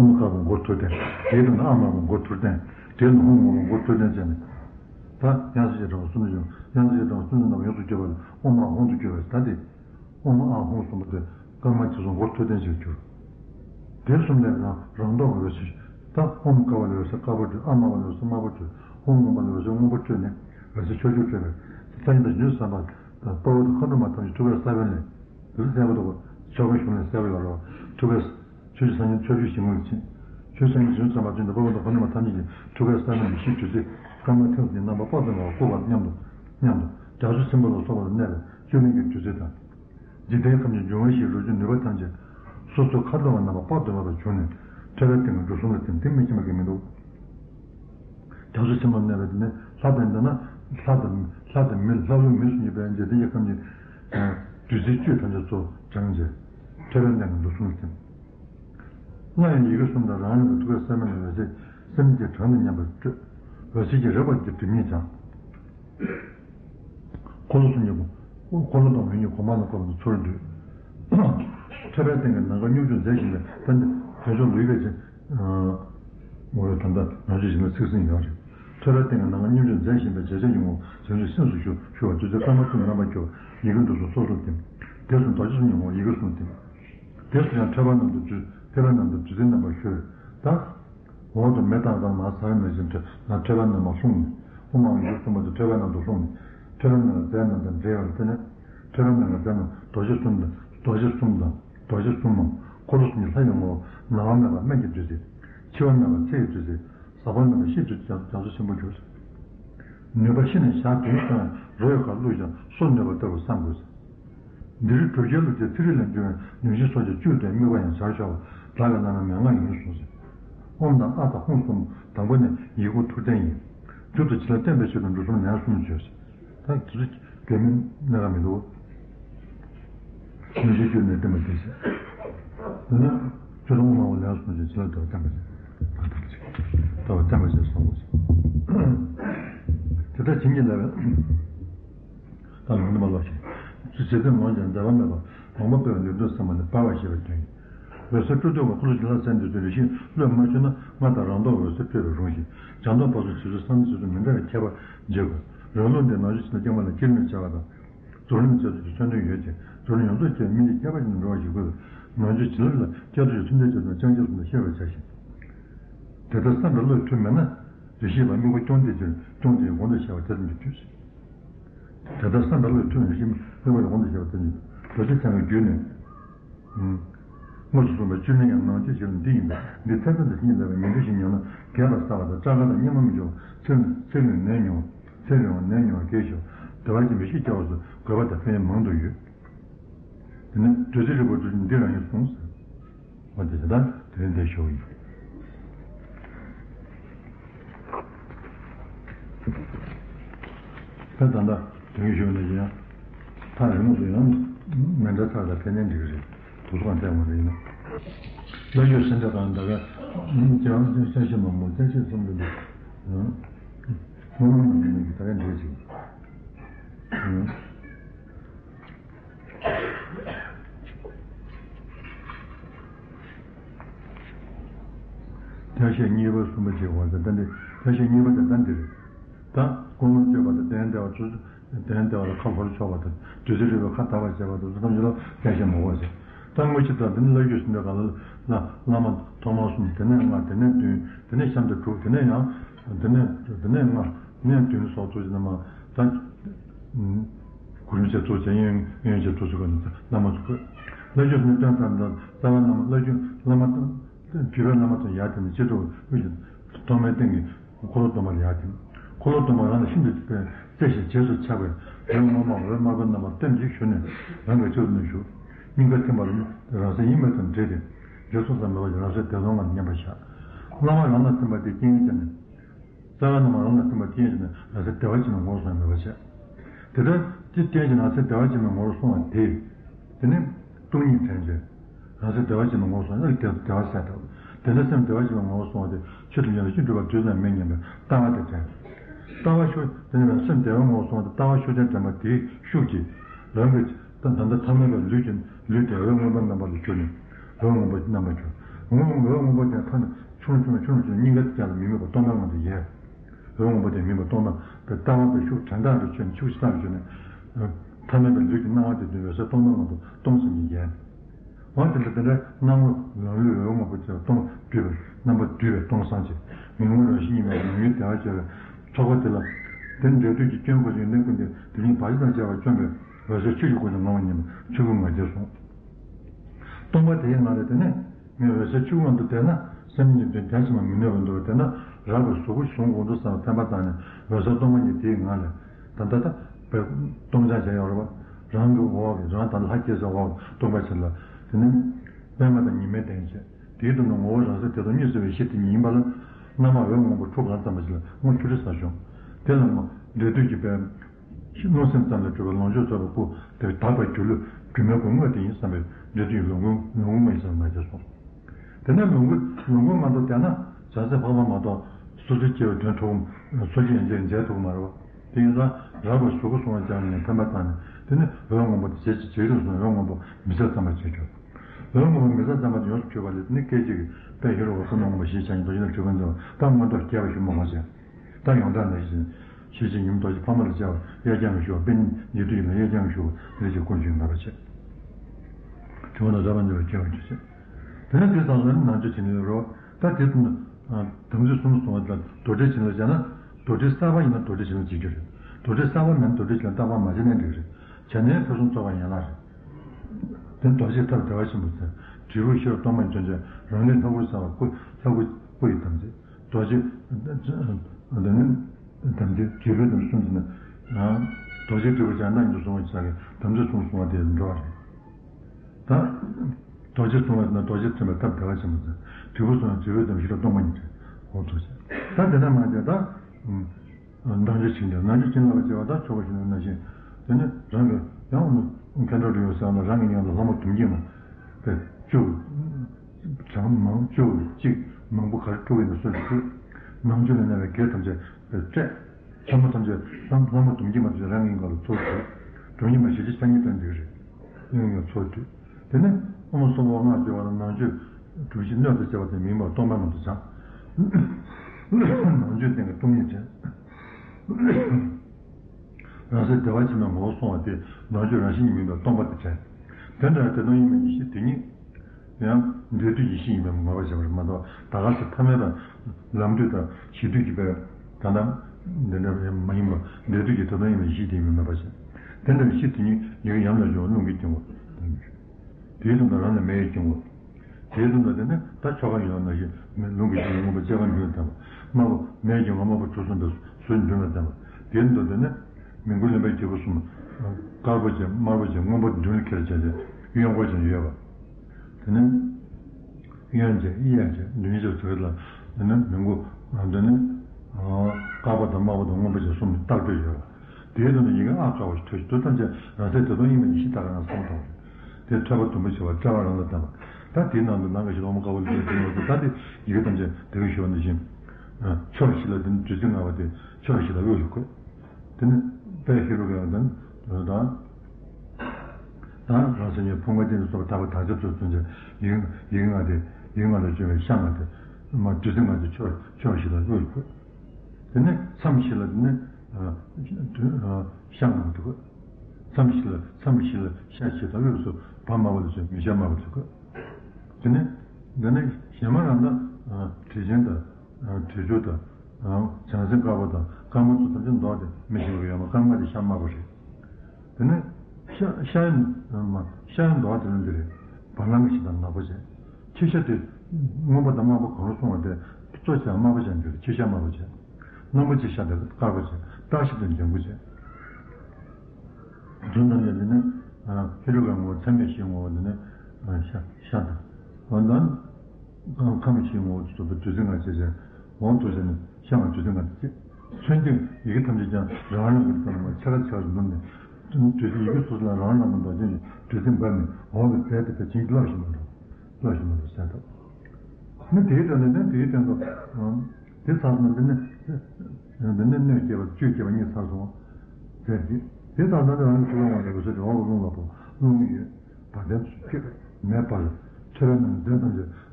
omukabın götürdün, elin almamın götürdün, elin omukabın götürdün seni. Ta yalnız yerden olsun diyor, yalnız yerden olsun diyor, yoksa cevabı, onu al, onu cevabı, hadi. Onu al, onu diyor, kalmaçızın götürdün seni diyor. Diyorsun diyor, randa mı versin? Ta omukabın versin, kabul diyor, almamın versin, mabur diyor, omukabın versin, mabur diyor ne? Versin çocuk diyor. Sen de diyorsan bak, bağırdı kadınmatan, YouTube'a sahibiyle, öyle sevdi bu, çalışmanı seviyorlar o, YouTube'a 최선의 처리심을 친 최선의 진짜 맞는데 보고도 보면 단지 조가스는 실주지 감마트는 남아 빠져나와 고가 냠도 자주 선물로 써버는 내가 주는 게 주제다 지대감이 용의시 로준 누가 단지 소소 카드만 남아 빠져나와 주는 저랬던 거 조선을 땜땜미지하게 매도 자주 선물 내는데 사단다나 사단 밀사로 밀수니 변제 대역감이 주제주에 던져서 장제 저런다는 무슨 뜻 나는 이것은 나는 누가 쓰면 되지. 심지어 저는 냐면 어떻게 저번에 됩니다. 고소는요. 고소도 아니고 고만한 거는 절대. 저럴 때는 내가 뉴스 대신에 근데 저런 의외지 뭐였던가 나중에 쓰는 거 같아. 저럴 때는 내가 뉴스 대신에 제정용 저런 신수쇼 쇼 저작하면 좀 남아줘. 이것도 소소로 돼. 그래서 도저히 뭐 이것은 돼. 그래서 저번에도 대단한 주제나 뭐죠? 딱 모두 메타가 마사는 진짜 나 대단한 마송. 엄마 이것도 모두 대단한 도송. 대단한 제일 때는 대단한 도저숨도 고르스니 사는 거 나와나 맨게 주지. 지원나가 제일 주지. 사번나가 시주지 자주 좀 보죠. 너버시는 샤트가 로이가 루이자 손내버 들고 산거지. 늘 그걸로 이제 틀리는 게 뉴스 소재 줄도 미관이 잘셔. 나가는 명함이 있었어요. 혼자 아까 혼자 당번에 이거 투쟁이 저도 지난 때 몇시간 조선 나왔으면 좋겠어요. 딱 그렇게 되면 나가면도 이제 줄을 때문에 됐어요. 저는 저런 거 나왔으면 좋겠어요. 더 담아서. 더 담아서 선고지. 제가 진행을 하면 말로 제대로 먼저 잡아내봐. 엄마 배우는 도서만 파워시를 돼. 그래서 저도 그러지라 생각되듯이 그러면은 마다란도 그래서 표현을 장도 보고 주선 주는데 제가 저거 런던에 나지스나 제만의 길을 잡아다. 저는 저도 전에 여지. 저는 연도 제 미리 잡아주는 거지고 먼저 지는 저도 준비해서 장점도 해야 되지. 대다산 런던 투면은 제시가 누구 돈데 오늘 샤워 되는 거지. 대다산 런던 투면은 그걸 오늘 샤워 되는 거지. 저도 무슨 주민은 나한테 지금 뒤인데 대단한 신이다. 민주신이는 걔가 싸워서 자가도 님은요. 저는 내요. 저는 내요 계셔. 저한테 미시 겨워서 그거다 그냥 만도요. 근데 저들이 보는 데는 있었어. 어디다 되는데 쇼이. 그다음에 저기 쇼는요. 다른 거는 맨날 살다 되는 거지. 도서관 때문에 너희들 생각한다가 저한테 사실만 못 해서 선배들 그런 얘기 다른 거지 다시 니버 숨을 제거한다 근데 다시 니버가 단들 다 공원 제거도 된다고 된다고 컨퍼런스 하고 주제를 갖다 와서 그다음에 다시 먹어서 당무치다 늘려주신다 가는 나 나만 도마스는 되는 말되는 되는 참도 좋으네요. 되는 막 그냥 되는 소소지나마 단 그림자 도전이 이제 도서관 나만 그 늘려주는 단단한 나만 늘려주는 필요한 나만 야든 제도 의견 도매등이 그것도 말이 야든 그것도 말하는 힘들 때 대신 제수 차고 얼마 건나마 땜지 쉬는 뭔가 좋는 쇼 민가트 말은 라서 이메든 제대 저소산 말은 라서 대동안 냠바샤 나만 만났을 때 진짜네 사람 만났을 때 진짜네 라서 대화지는 모습을 보자 그래서 진짜는 라서 대화지는 모습은 돼 근데 동이 전제 라서 대화지는 모습은 될 대화사다 근데선 대화지는 모습은 최대한 신도가 되는 면이면 따와도 돼 따와쇼 되는 선대화 모습은 따와쇼 될 때마다 휴지 런거 단단한 참여를 루진 루데 영어만 남아도 주는 영어만 남아도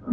Yama